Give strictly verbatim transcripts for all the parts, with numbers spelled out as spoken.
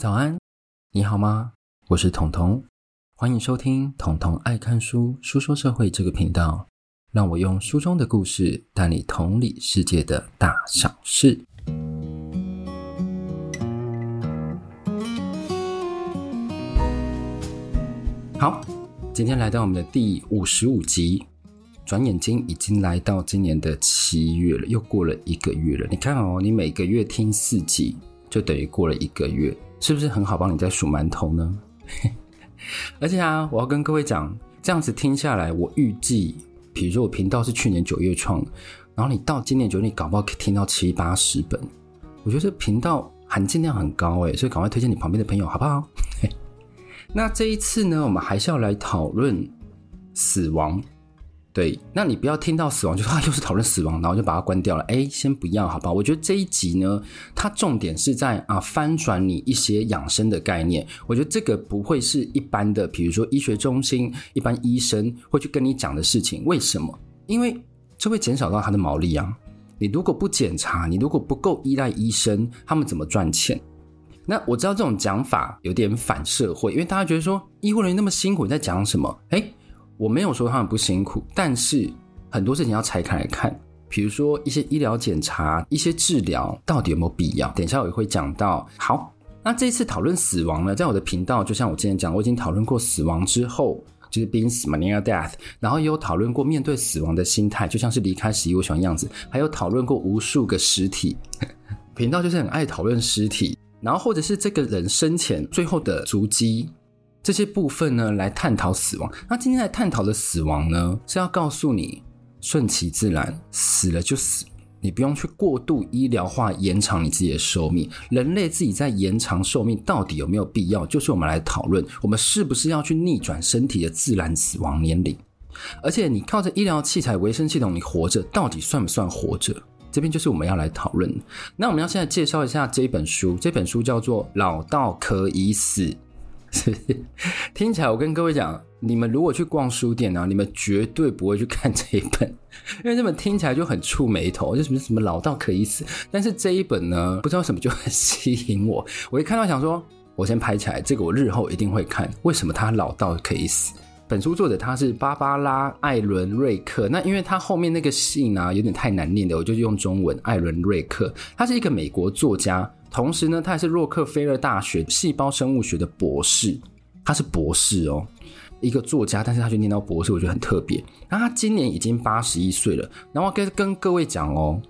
早安，你好吗？我是彤彤，欢迎收听彤彤爱看书书说社会这个频道，让我用书中的故事带你同理世界的大小事。好，今天来到我们的第五十五集，转眼间已经来到今年的七月了，又过了一个月了。你看哦，你每个月听四集，就等于过了一个月，是不是很好帮你在数馒头呢？而且啊，我要跟各位讲，这样子听下来，我预计，比如说我频道是去年九月创，然后你到今年九月，你搞不好可以听到七八十本。我觉得这频道含金量很高耶，所以赶快推荐你旁边的朋友，好不好？那这一次呢，我们还是要来讨论死亡。对，那你不要听到死亡就说啊，又是讨论死亡，然后就把它关掉了。哎，先不要，好不好？我觉得这一集呢，它重点是在啊翻转你一些养生的概念。我觉得这个不会是一般的，比如说医学中心、一般医生会去跟你讲的事情。为什么？因为这会减少到他的毛利啊。你如果不检查，你如果不够依赖医生，他们怎么赚钱？那我知道这种讲法有点反社会，因为大家觉得说医护人员那么辛苦，你在讲什么？哎，我没有说他们不辛苦，但是很多事情要拆开来看，比如说一些医疗检查、一些治疗到底有没有必要，等一下我也会讲到。好，那这一次讨论死亡呢，在我的频道就像我之前讲，我已经讨论过死亡之后就是 being near death， 然后也有讨论过面对死亡的心态，就像是离开死一我喜欢样子，还有讨论过无数个尸体频道就是很爱讨论尸体，然后或者是这个人生前最后的足迹，这些部分呢来探讨死亡。那今天来探讨的死亡呢，是要告诉你顺其自然，死了就死，你不用去过度医疗化延长你自己的寿命。人类自己在延长寿命到底有没有必要，就是我们来讨论我们是不是要去逆转身体的自然死亡年龄。而且你靠着医疗器材、维生系统你活着，到底算不算活着，这边就是我们要来讨论。那我们要现在介绍一下这本书，这本书叫做《老到可以死》，是不是？听起来我跟各位讲，你们如果去逛书店啊，你们绝对不会去看这一本，因为这本听起来就很触眉头，就什么什么老到可以死。但是这一本呢，不知道什么就很吸引我，我一看到想说，我先拍起来，这个我日后一定会看。为什么它老到可以死？本书作者他是芭芭拉·艾伦瑞克，那因为他后面那个姓啊有点太难念的，我就用中文，艾伦瑞克。他是一个美国作家，同时呢他还是洛克菲勒大学细胞生物学的博士，他是博士哦，一个作家，但是他就念到博士，我觉得很特别。那他今年已经八十一岁了，然后 跟, 跟各位讲哦，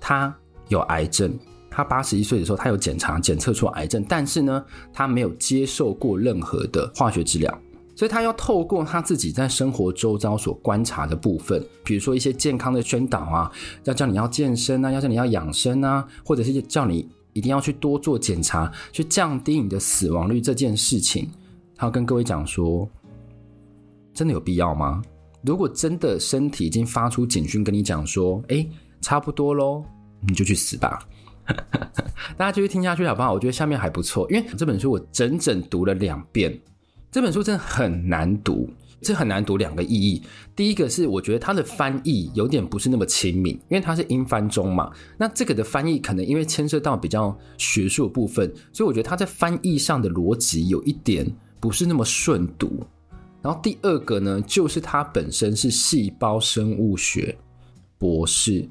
他有癌症。他八十一岁的时候他有检查检测出癌症，但是呢他没有接受过任何的化学治疗，所以他要透过他自己在生活周遭所观察的部分，比如说一些健康的宣导啊，要叫你要健身啊，要叫你要养生啊，或者是叫你一定要去多做检查，去降低你的死亡率这件事情，他要跟各位讲说，真的有必要吗？如果真的身体已经发出警讯跟你讲说，诶，差不多咯，你就去死吧。大家继续听下去好不好？我觉得下面还不错，因为这本书我整整读了两遍。这本书真的很难读，这很难读两个意义。第一个是我觉得它的翻译有点不是那么亲民，因为它是英翻中嘛，那这个的翻译可能因为牵涉到比较学术的部分，所以我觉得它在翻译上的逻辑有一点不是那么顺读。然后第二个呢，就是它本身是细胞生物学博士，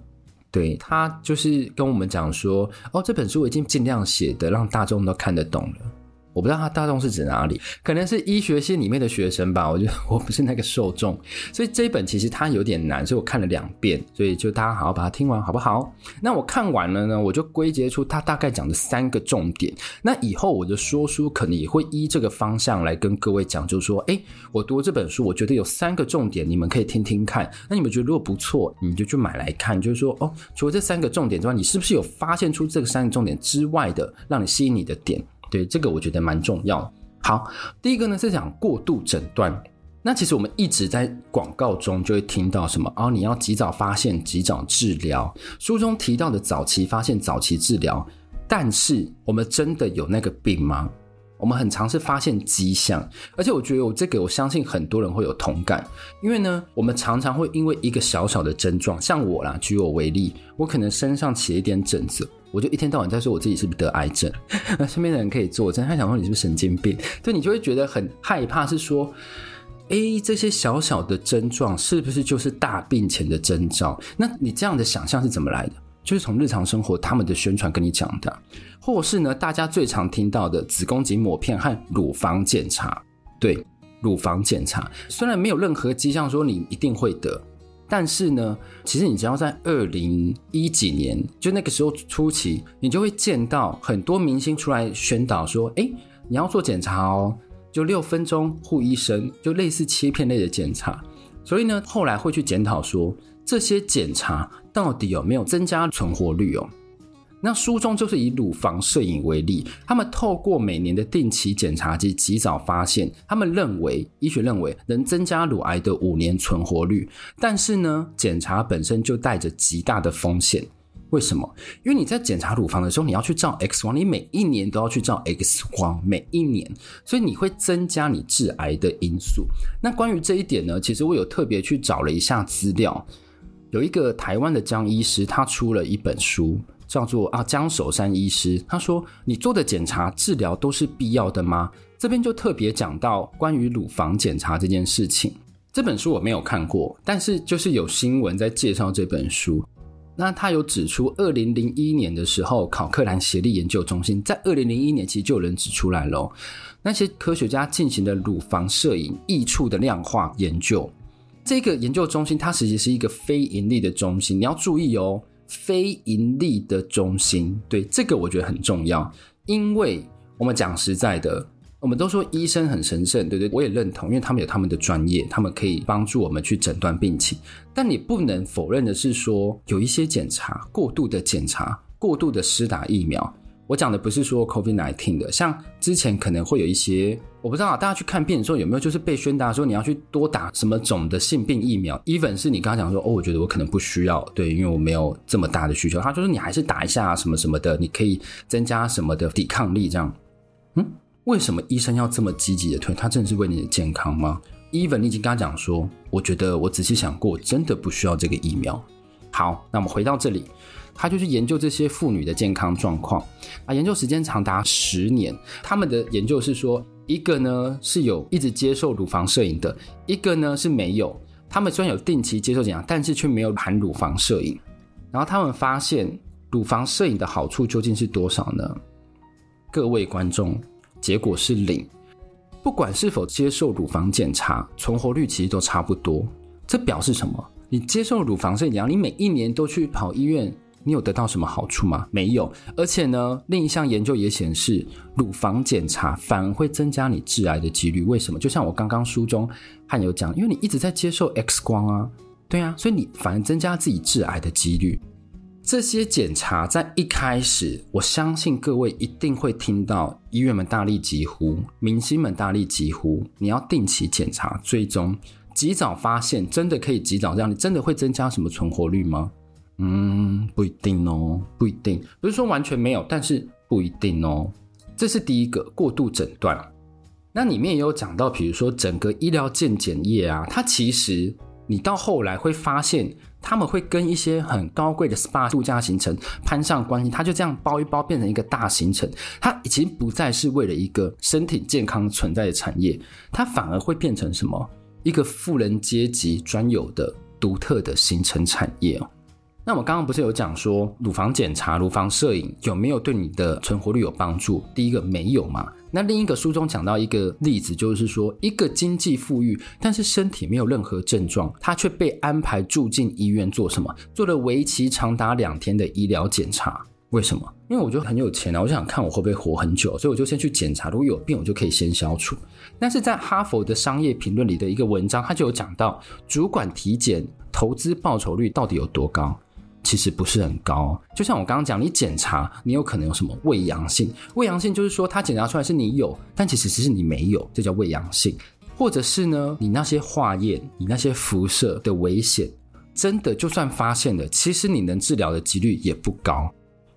对，他就是跟我们讲说，哦，这本书我已经尽量写的让大众都看得懂了。我不知道他大众是指哪里，可能是医学系里面的学生吧，我觉得我不是那个受众，所以这一本其实它有点难，所以我看了两遍，所以就大家好好把它听完好不好？那我看完了呢，我就归结出它大概讲的三个重点。那以后我的说书可能也会依这个方向来跟各位讲，就是说，诶，我读这本书我觉得有三个重点，你们可以听听看，那你们觉得如果不错你就去买来看，就是说，哦，除了这三个重点之外，你是不是有发现出这三个重点之外的让你吸引你的点？对，这个我觉得蛮重要。好，第一个呢是讲过度诊断。那其实我们一直在广告中就会听到什么哦，你要及早发现、及早治疗。书中提到的早期发现、早期治疗，但是我们真的有那个病吗？我们很常是发现迹象，而且我觉得我这个我相信很多人会有同感，因为呢我们常常会因为一个小小的症状，像我啦，举我为例，我可能身上起了一点疹子，我就一天到晚在说我自己是不是得癌症，那身边的人可以作证，他想说你是不是神经病，对，你就会觉得很害怕，是说诶，这些小小的症状是不是就是大病前的征兆？那你这样的想象是怎么来的？就是从日常生活他们的宣传跟你讲的，或是呢大家最常听到的子宫颈抹片和乳房检查。对，乳房检查虽然没有任何迹象说你一定会得，但是呢其实你只要在二零一几年就那个时候初期，你就会见到很多明星出来宣导说，哎，你要做检查哦，就六分钟护医生，就类似切片类的检查。所以呢后来会去检讨说这些检查到底有没有增加存活率哦。那书中就是以乳房摄影为例，他们透过每年的定期检查及及早发现，他们认为医学认为能增加乳癌的五年存活率，但是呢检查本身就带着极大的风险。为什么？因为你在检查乳房的时候，你要去照 X 光，你每一年都要去照 X 光，每一年，所以你会增加你致癌的因素。那关于这一点呢，其实我有特别去找了一下资料，有一个台湾的江医师，他出了一本书叫做、啊、江守山医师，他说你做的检查治疗都是必要的吗？这边就特别讲到关于乳房检查这件事情。这本书我没有看过，但是就是有新闻在介绍这本书。那他有指出二零零一年的时候，考克兰协力研究中心在二零零一年其实就有人指出来了，那些科学家进行了乳房摄影益处的量化研究。这个研究中心它实际是一个非盈利的中心，你要注意哦，非盈利的中心。对，这个我觉得很重要，因为我们讲实在的，我们都说医生很神圣，对不对？我也认同，因为他们有他们的专业，他们可以帮助我们去诊断病情。但你不能否认的是说，有一些检查，过度的检查，过度的施打疫苗。我讲的不是说 COVID 十九 的，像之前可能会有一些，我不知道、啊、大家去看病的时候有没有就是被宣达说你要去多打什么种的性病疫苗， even 是你刚刚讲说哦，我觉得我可能不需要，对，因为我没有这么大的需求，他就是你还是打一下什么什么的，你可以增加什么的抵抗力这样。嗯，为什么医生要这么积极的推？他真的是为你的健康吗？ even 你已经跟他讲说，我觉得我仔细想过，真的不需要这个疫苗。好，那我们回到这里，他就去研究这些妇女的健康状况、啊、研究时间长达十年。他们的研究是说，一个呢是有一直接受乳房摄影的，一个呢是没有，他们虽然有定期接受检查，但是却没有含乳房摄影。然后他们发现乳房摄影的好处究竟是多少呢？各位观众，结果是零。不管是否接受乳房检查，存活率其实都差不多。这表示什么？你接受乳房摄影，你每一年都去跑医院，你有得到什么好处吗？没有。而且呢，另一项研究也显示，乳房检查反而会增加你致癌的几率。为什么？就像我刚刚书中还有讲，因为你一直在接受 X 光啊，对啊，所以你反而增加自己致癌的几率。这些检查在一开始，我相信各位一定会听到医院们大力疾呼，明星们大力疾呼，你要定期检查追踪，及早发现，真的可以及早这样，你真的会增加什么存活率吗？嗯，不一定哦，不一定，不是说完全没有，但是不一定哦。这是第一个，过度诊断。那里面也有讲到，比如说整个医疗健检业啊，它其实你到后来会发现，他们会跟一些很高贵的 S P A 度假行程攀上关系，它就这样包一包变成一个大行程，它已经不再是为了一个身体健康存在的产业，它反而会变成什么？一个富人阶级专有的独特的行程产业哦。那我刚刚不是有讲说乳房检查、乳房摄影有没有对你的存活率有帮助？第一个没有嘛。那另一个书中讲到一个例子，就是说一个经济富裕但是身体没有任何症状，他却被安排住进医院做什么？做了为期长达两天的医疗检查。为什么？因为我就很有钱啊，我就想看我会不会活很久，所以我就先去检查，如果有病我就可以先消除。但是在哈佛的商业评论里的一个文章，他就有讲到主管体检投资报酬率到底有多高？其实不是很高。就像我刚刚讲，你检查你有可能有什么伪阳性，伪阳性就是说他检查出来是你有，但其实是你没有，这叫伪阳性。或者是呢，你那些化验，你那些辐射的危险，真的就算发现了，其实你能治疗的几率也不高。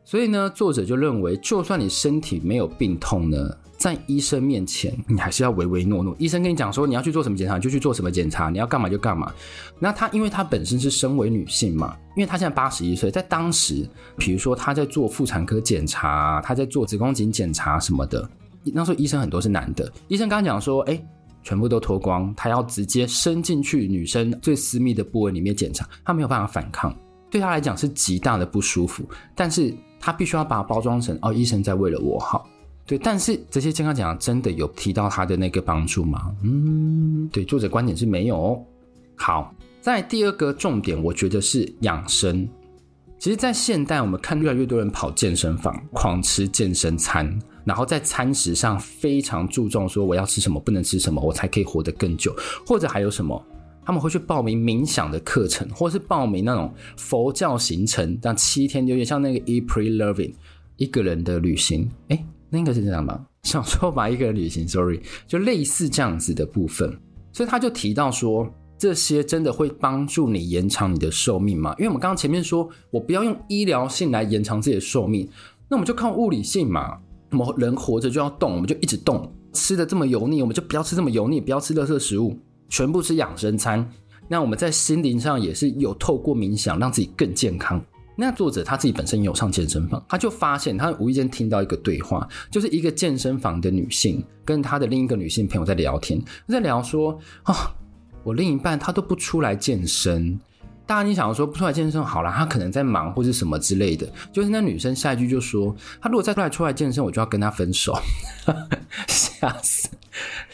所以呢，作者就认为，就算你身体没有病痛呢，在医生面前你还是要唯唯诺诺，医生跟你讲说你要去做什么检查就去做什么检查，你要干嘛就干嘛。那她因为她本身是身为女性嘛，因为她现在八十一岁，在当时比如说她在做妇产科检查，她在做子宫颈检查什么的，那时候医生很多是男的，医生刚刚讲说哎、欸，全部都脱光，她要直接伸进去女生最私密的部位里面检查，她没有办法反抗，对她来讲是极大的不舒服，但是她必须要把它包装成哦，医生在为了我好。对，但是这些健康讲真的有提到他的那个帮助吗？嗯，对，作者观点是没有、哦、好，再第二个重点我觉得是养生。其实在现代我们看越来越多人跑健身房，狂吃健身餐，然后在餐食上非常注重说我要吃什么不能吃什么我才可以活得更久，或者还有什么他们会去报名冥想的课程，或是报名那种佛教行程，像七天有点像那个 E Pre Loving 一个人的旅行，诶那个是这样吗？想说把一个人旅行 sorry 就类似这样子的部分。所以他就提到说这些真的会帮助你延长你的寿命吗？因为我们刚刚前面说我不要用医疗性来延长自己的寿命，那我们就靠物理性嘛，我们人活着就要动，我们就一直动，吃的这么油腻我们就不要吃这么油腻，不要吃垃圾食物，全部吃养生餐。那我们在心灵上也是有透过冥想让自己更健康。那作者他自己本身也有上健身房，他就发现他无意间听到一个对话，就是一个健身房的女性跟他的另一个女性朋友在聊天，在聊说、哦、我另一半他都不出来健身。大家你想说不出来健身好啦，他可能在忙或是什么之类的，就是那女生下一句就说他如果再出来出来健身我就要跟他分手吓死，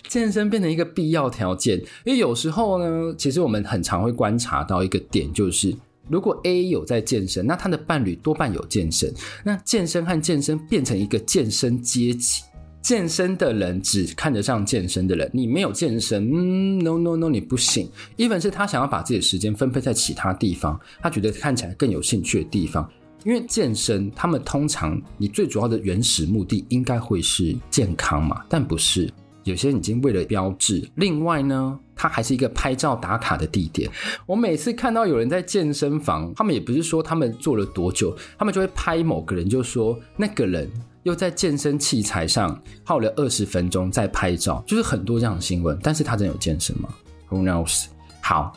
健身变成一个必要条件。因为有时候呢其实我们很常会观察到一个点，就是如果 A 有在健身，那他的伴侣多半有健身，那健身和健身变成一个健身阶级，健身的人只看得上健身的人，你没有健身、嗯、no no no 你不行。 even 是他想要把自己的时间分配在其他地方，他觉得看起来更有兴趣的地方。因为健身他们通常你最主要的原始目的应该会是健康嘛，但不是，有些已经为了标志。另外呢它还是一个拍照打卡的地点。我每次看到有人在健身房，他们也不是说他们做了多久，他们就会拍某个人，就说那个人又在健身器材上耗了二十分钟在拍照，就是很多这样的新闻。但是他真的有健身吗？ Who knows。 好，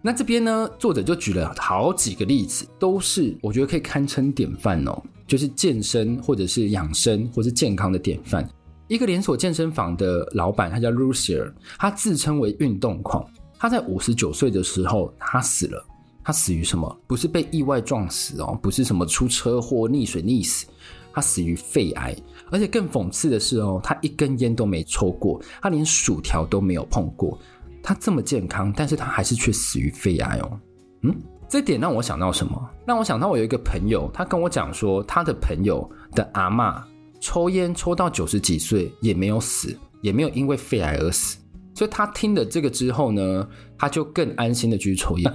那这边呢作者就举了好几个例子，都是我觉得可以堪称典范哦，就是健身或者是养生或是健康的典范。一个连锁健身房的老板，他叫 Lucier， 他自称为运动狂。他在五十九岁的时候他死了。他死于什么？不是被意外撞死哦，不是什么出车祸溺水溺死，他死于肺癌。而且更讽刺的是哦，他一根烟都没抽过，他连薯条都没有碰过。他这么健康，但是他还是却死于肺癌哦。嗯，这点让我想到什么？让我想到我有一个朋友，他跟我讲说他的朋友的阿嬷抽烟抽到九十几岁也没有死，也没有因为肺癌而死。所以他听了这个之后呢，他就更安心的继续抽烟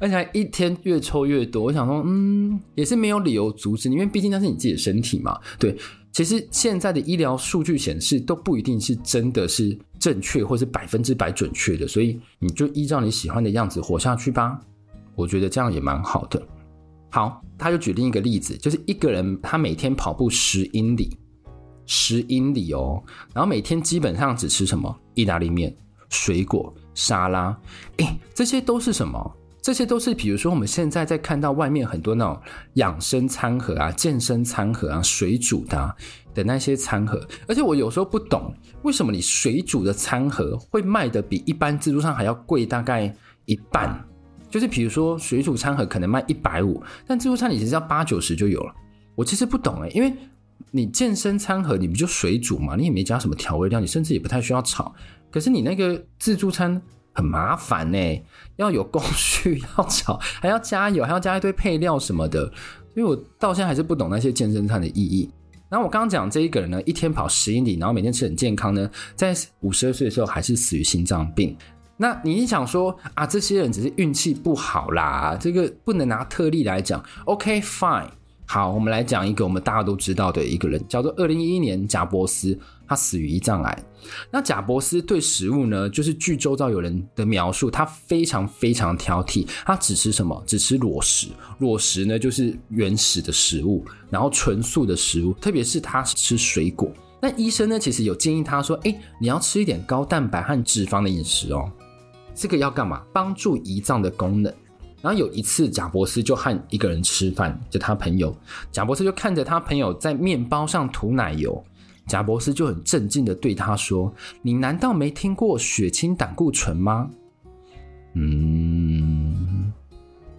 而且还一天越抽越多。我想说嗯，也是没有理由阻止你，因为毕竟那是你自己的身体嘛。对，其实现在的医疗数据显示都不一定是真的是正确或是百分之百准确的，所以你就依照你喜欢的样子活下去吧，我觉得这样也蛮好的。好，他就举另一个例子，就是一个人他每天跑步十英里，十英里哦，然后每天基本上只吃什么意大利面、水果、沙拉，哎，这些都是什么？这些都是比如说我们现在在看到外面很多那种养生餐盒啊、健身餐盒啊、水煮的、啊、的那些餐盒。而且我有时候不懂，为什么你水煮的餐盒会卖的比一般自助餐还要贵大概一半？就是比如说水煮餐盒可能卖一百五十，但自助餐你其实要八九十就有了。我其实不懂耶、欸、因为你健身餐盒你不就水煮嘛，你也没加什么调味料，你甚至也不太需要炒。可是你那个自助餐很麻烦耶、欸、要有工序，要炒，还要加油，还要加一堆配料什么的，所以我到现在还是不懂那些健身餐的意义。然后我刚刚讲这一个人呢，一天跑十英里，然后每天吃很健康呢，在五十二岁的时候还是死于心脏病。那你想说啊，这些人只是运气不好啦，这个不能拿特例来讲。 OK fine， 好，我们来讲一个我们大家都知道的一个人，叫做二零一一年贾伯斯，他死于胰脏癌。那贾伯斯对食物呢，就是据周遭有人的描述，他非常非常挑剔，他只吃什么？只吃裸食。裸食呢就是原始的食物，然后纯素的食物，特别是他吃水果。那医生呢其实有建议他说，诶，你要吃一点高蛋白和脂肪的饮食哦，这个要干嘛？帮助胰脏的功能。然后有一次贾伯斯就和一个人吃饭，就他朋友，贾伯斯就看着他朋友在面包上涂奶油，贾伯斯就很震惊的对他说，你难道没听过血清胆固醇吗？嗯，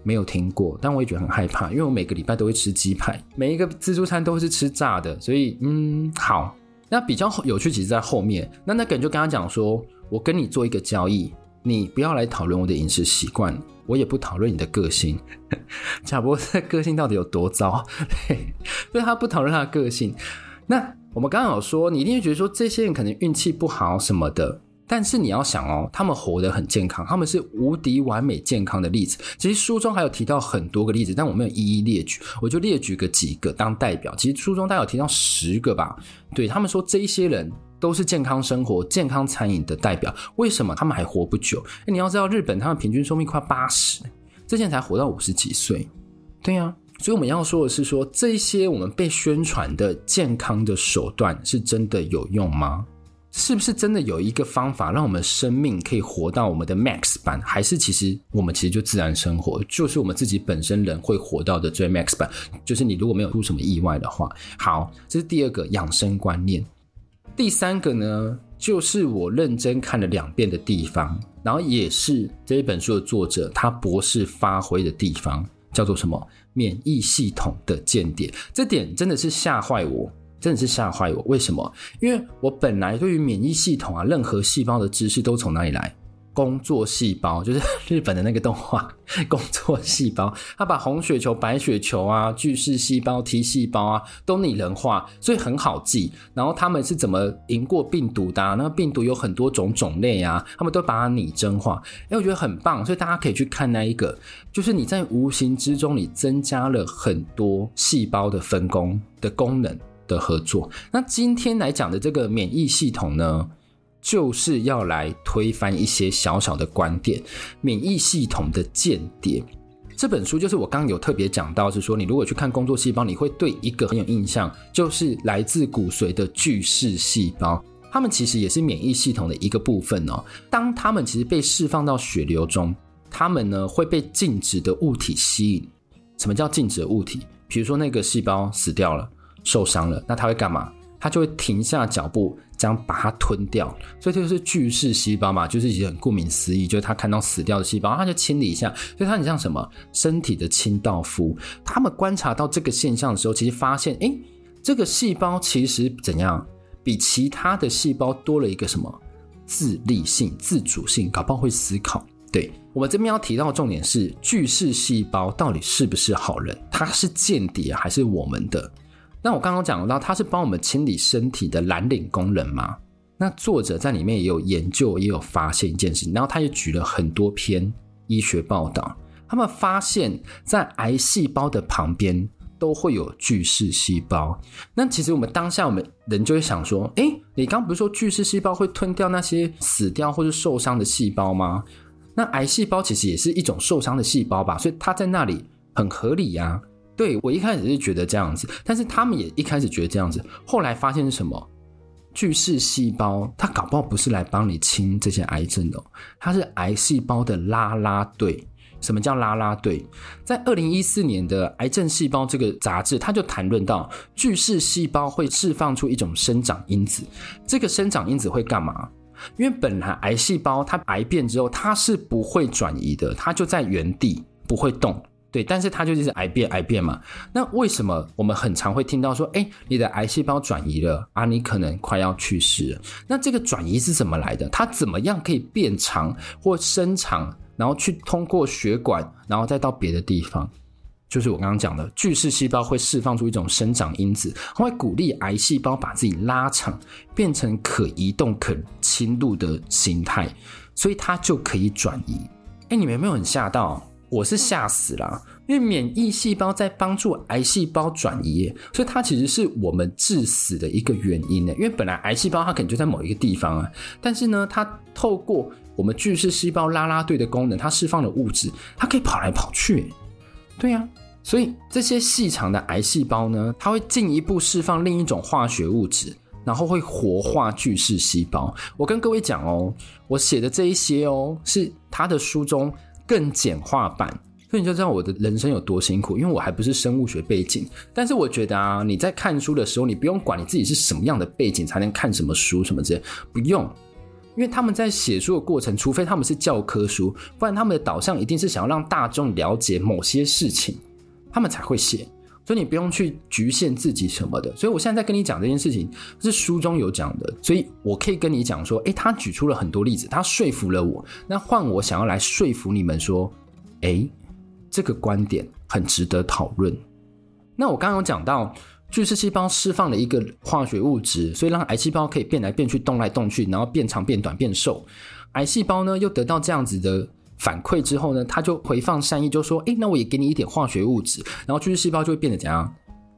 没有听过，但我也觉得很害怕，因为我每个礼拜都会吃鸡排，每一个自助餐都是吃炸的，所以嗯，好。那比较有趣其实在后面，那那个人就跟他讲说，我跟你做一个交易，你不要来讨论我的饮食习惯，我也不讨论你的个性。贾伯斯的个性到底有多糟？所以他不讨论他的个性。那我们刚刚有说，你一定会觉得说这些人可能运气不好什么的，但是你要想哦，他们活得很健康，他们是无敌完美健康的例子。其实书中还有提到很多个例子，但我没有一一列举，我就列举个几个当代表。其实书中大概有提到十个吧，对，他们说这一些人都是健康生活健康餐饮的代表。为什么他们还活不久？你要知道日本他们平均寿命快八十，这些人才活到五十几岁。对啊，所以我们要说的是说，这些我们被宣传的健康的手段是真的有用吗？是不是真的有一个方法让我们生命可以活到我们的 max 版？还是其实我们其实就自然生活，就是我们自己本身人会活到的最 max 版，就是你如果没有出什么意外的话。好，这是第二个养生观念。第三个呢，就是我认真看了两遍的地方，然后也是这一本书的作者他博士发挥的地方，叫做什么？免疫系统的间谍。这点真的是吓坏我。真的是吓坏我，为什么？因为我本来对于免疫系统啊，任何细胞的知识都从哪里来？工作细胞，就是日本的那个动画工作细胞，他把红血球、白血球啊、巨噬细胞、T 细胞啊都拟人化，所以很好记。然后他们是怎么赢过病毒的啊？那病毒有很多种种类啊，他们都把它拟真化。哎，我觉得很棒，所以大家可以去看那一个，就是你在无形之中你增加了很多细胞的分工的功能的合作。那今天来讲的这个免疫系统呢，就是要来推翻一些小小的观点。免疫系统的间谍这本书，就是我刚刚有特别讲到，是说你如果去看工作细胞，你会对一个很有印象，就是来自骨髓的巨噬细胞，它们其实也是免疫系统的一个部分哦。当它们其实被释放到血流中，它们呢会被静止的物体吸引。什么叫静止的物体？比如说那个细胞死掉了，受伤了，那他会干嘛？他就会停下脚步，这样把它吞掉。所以这就是巨噬细胞嘛，就是也很顾名思义，就是他看到死掉的细胞，他就清理一下。所以他很像什么？身体的清道夫。他们观察到这个现象的时候，其实发现，诶，这个细胞其实怎样？比其他的细胞多了一个什么？自立性、自主性，搞不好会思考。对，我们这边要提到的重点是，巨噬细胞到底是不是好人？它是间谍还是我们的？那我刚刚讲到，它是帮我们清理身体的蓝领工人嘛？那作者在里面也有研究，也有发现一件事情，然后他也举了很多篇医学报道，他们发现在癌细胞的旁边都会有巨噬细胞。那其实我们当下我们人就会想说，诶，你刚不是说巨噬细胞会吞掉那些死掉或是受伤的细胞吗？那癌细胞其实也是一种受伤的细胞吧，所以它在那里很合理啊。对，我一开始是觉得这样子，但是他们也一开始觉得这样子，后来发现是什么？巨噬细胞它搞不好不是来帮你清这些癌症的哦，它是癌细胞的啦啦队。什么叫啦啦队？在二零一四年的癌症细胞这个杂志，它就谈论到巨噬细胞会释放出一种生长因子，这个生长因子会干嘛？因为本来癌细胞它癌变之后它是不会转移的，它就在原地不会动，对，但是它就是癌变癌变嘛。那为什么我们很常会听到说，诶，你的癌细胞转移了啊，你可能快要去世了。那这个转移是怎么来的？它怎么样可以变长或伸长，然后去通过血管，然后再到别的地方？就是我刚刚讲的，巨噬细胞会释放出一种生长因子，它会鼓励癌细胞把自己拉长，变成可移动可侵入的形态，所以它就可以转移。诶，你们有没有很吓到？我是吓死了，因为免疫细胞在帮助癌细胞转移，所以它其实是我们致死的一个原因。因为本来癌细胞它可能就在某一个地方啊，但是呢，它透过我们巨噬细胞啦啦队的功能，它释放的物质，它可以跑来跑去。对啊，所以这些细长的癌细胞呢，它会进一步释放另一种化学物质，然后会活化巨噬细胞。我跟各位讲哦，我写的这一些哦，是他的书中更简化版。所以你就知道我的人生有多辛苦，因为我还不是生物学背景。但是我觉得啊，你在看书的时候，你不用管你自己是什么样的背景才能看什么书什么之类，不用。因为他们在写书的过程，除非他们是教科书，不然他们的导向一定是想要让大众了解某些事情，他们才会写。所以你不用去局限自己什么的。所以我现在在跟你讲这件事情是书中有讲的，所以我可以跟你讲说，诶，他举出了很多例子，他说服了我，那换我想要来说服你们说，诶，这个观点很值得讨论。那我刚刚有讲到巨噬细胞释放了一个化学物质，所以让癌细胞可以变来变去，动来动去，然后变长变短变瘦。癌细胞呢又得到这样子的反馈之后呢，它就回放善意，就说诶，那我也给你一点化学物质，然后巨噬细胞就会变得怎样，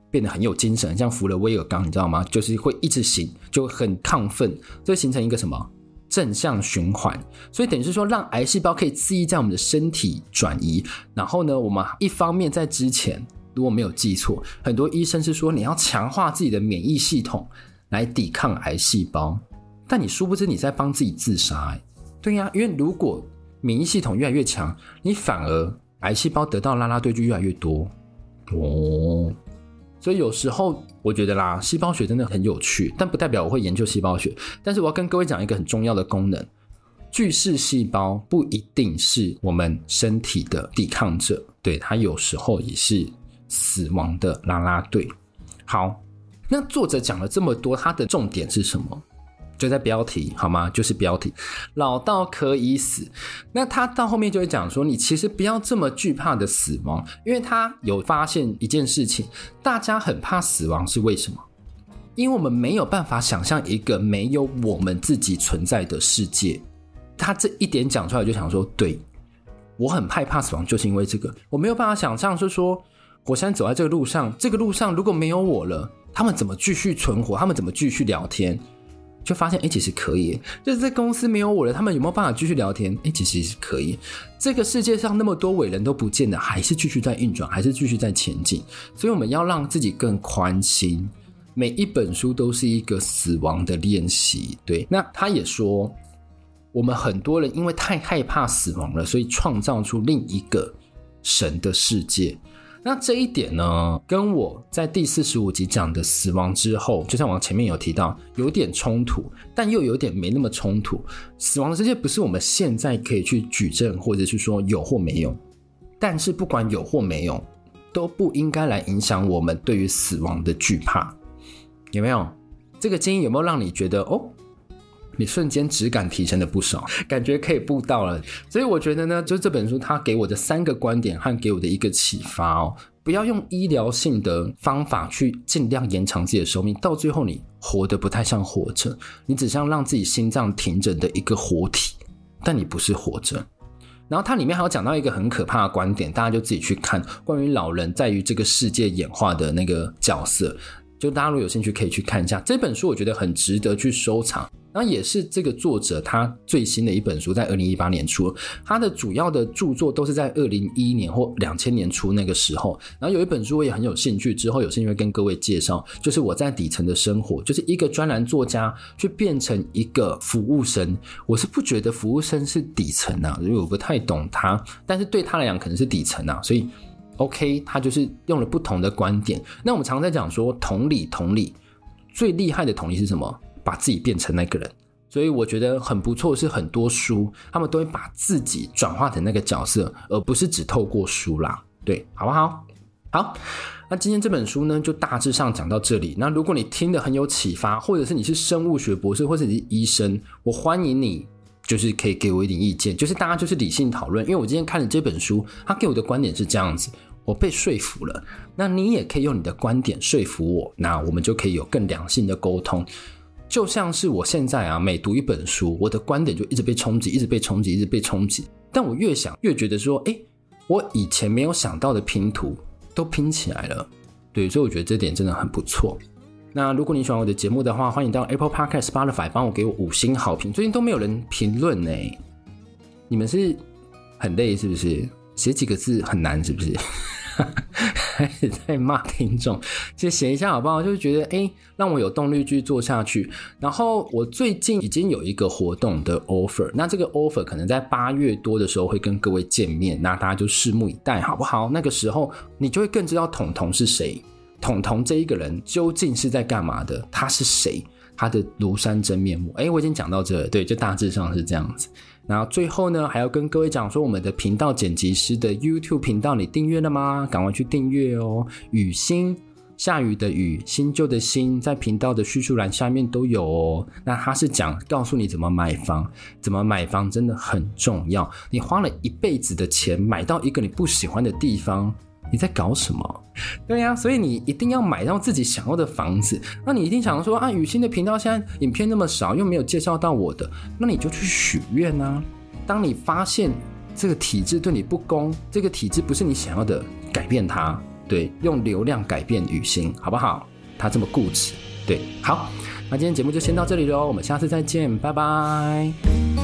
变得很有精神，像服了威尔刚，你知道吗？就是会一直醒，就很亢奋，就形成一个什么正向循环。所以等于是说，让癌细胞可以恣意在我们的身体转移。然后呢，我们一方面在之前如果没有记错，很多医生是说你要强化自己的免疫系统来抵抗癌细胞，但你殊不知你在帮自己自杀、欸、对呀、啊，因为如果免疫系统越来越强，你反而癌细胞得到啦啦队就越来越多哦。所以有时候我觉得啦，细胞学真的很有趣，但不代表我会研究细胞学。但是我要跟各位讲一个很重要的功能，巨噬细胞不一定是我们身体的抵抗者，对，它有时候也是死亡的啦啦队。好，那作者讲了这么多，它的重点是什么？就在标题好吗？就是标题，老到可以死。那他到后面就会讲说，你其实不要这么惧怕的死亡，因为他有发现一件事情，大家很怕死亡是为什么？因为我们没有办法想象一个没有我们自己存在的世界。他这一点讲出来，就想说，对，我很害怕死亡，就是因为这个，我没有办法想象，就是说我现在走在这个路上，这个路上如果没有我了，他们怎么继续存活？他们怎么继续聊天？就发现、欸、其实可以，就是这公司没有我了，他们有没有办法继续聊天、欸、其实是可以，这个世界上那么多伟人都不见了，还是继续在运转，还是继续在前进。所以我们要让自己更宽心，每一本书都是一个死亡的练习。对，那他也说我们很多人因为太害怕死亡了，所以创造出另一个神的世界。那这一点呢，跟我在第四十五集讲的死亡之后，就像我前面有提到，有点冲突，但又有点没那么冲突。死亡的世界不是我们现在可以去举证，或者是说有或没有，但是不管有或没有，都不应该来影响我们对于死亡的惧怕。有没有？这个经验有没有让你觉得哦，你瞬间质感提升了不少，感觉可以布道了。所以我觉得呢，就这本书它给我的三个观点和给我的一个启发哦，不要用医疗性的方法去尽量延长自己的寿命，到最后你活得不太像活着，你只像让自己心脏停着的一个活体，但你不是活着。然后它里面还有讲到一个很可怕的观点，大家就自己去看，关于老人在于这个世界演化的那个角色，就大家如果有兴趣可以去看一下这本书，我觉得很值得去收藏。那也是这个作者他最新的一本书，在二零一八年出，他的主要的著作都是在二零一一年或两千年初那个时候。然后有一本书我也很有兴趣，之后有兴趣会跟各位介绍，就是我在底层的生活，就是一个专栏作家去变成一个服务生。我是不觉得服务生是底层啊，因为我不太懂他，但是对他来讲可能是底层啊，所以OK， 他就是用了不同的观点。那我们常在讲说同理，同理最厉害的同理是什么？把自己变成那个人。所以我觉得很不错，是很多书他们都会把自己转化成那个角色，而不是只透过书啦，对，好不好？好，那今天这本书呢就大致上讲到这里。那如果你听得很有启发，或者是你是生物学博士，或者你是医生，我欢迎你就是可以给我一点意见，就是大家就是理性讨论。因为我今天看了这本书，他给我的观点是这样子，我被说服了，那你也可以用你的观点说服我，那我们就可以有更良性的沟通。就像是我现在啊，每读一本书，我的观点就一直被冲击，一直被冲击，一直被冲击，但我越想越觉得说，诶，我以前没有想到的拼图都拼起来了，对，所以我觉得这点真的很不错。那如果你喜欢我的节目的话，欢迎到 Apple Podcast、Spotify 帮我给我五星好评，最近都没有人评论欸，你们是很累是不是？写几个字很难是不是？开始在骂听众，其实写一下好不好，就是觉得哎，让我有动力去做下去。然后我最近已经有一个活动的 offer， 那这个 offer 可能在八月多的时候会跟各位见面，那大家就拭目以待好不好。那个时候你就会更知道统统是谁，统统这一个人究竟是在干嘛的，他是谁，他的庐山真面目。哎，我已经讲到这了，对，就大致上是这样子。然后最后呢，还要跟各位讲说，我们的频道剪辑师的 YouTube 频道，你订阅了吗？赶快去订阅哦。雨欣，下雨的雨，新旧的新，在频道的叙述栏下面都有哦。那他是讲告诉你怎么买房，怎么买房真的很重要。你花了一辈子的钱买到一个你不喜欢的地方，你在搞什么？对呀、啊，所以你一定要买到自己想要的房子。那你一定想说啊，雨欣的频道现在影片那么少，又没有介绍到我的，那你就去许愿啊。当你发现这个体制对你不公，这个体制不是你想要的，改变它。对，用流量改变雨欣，好不好？他这么固执，对，好。那今天节目就先到这里喽，我们下次再见，拜拜。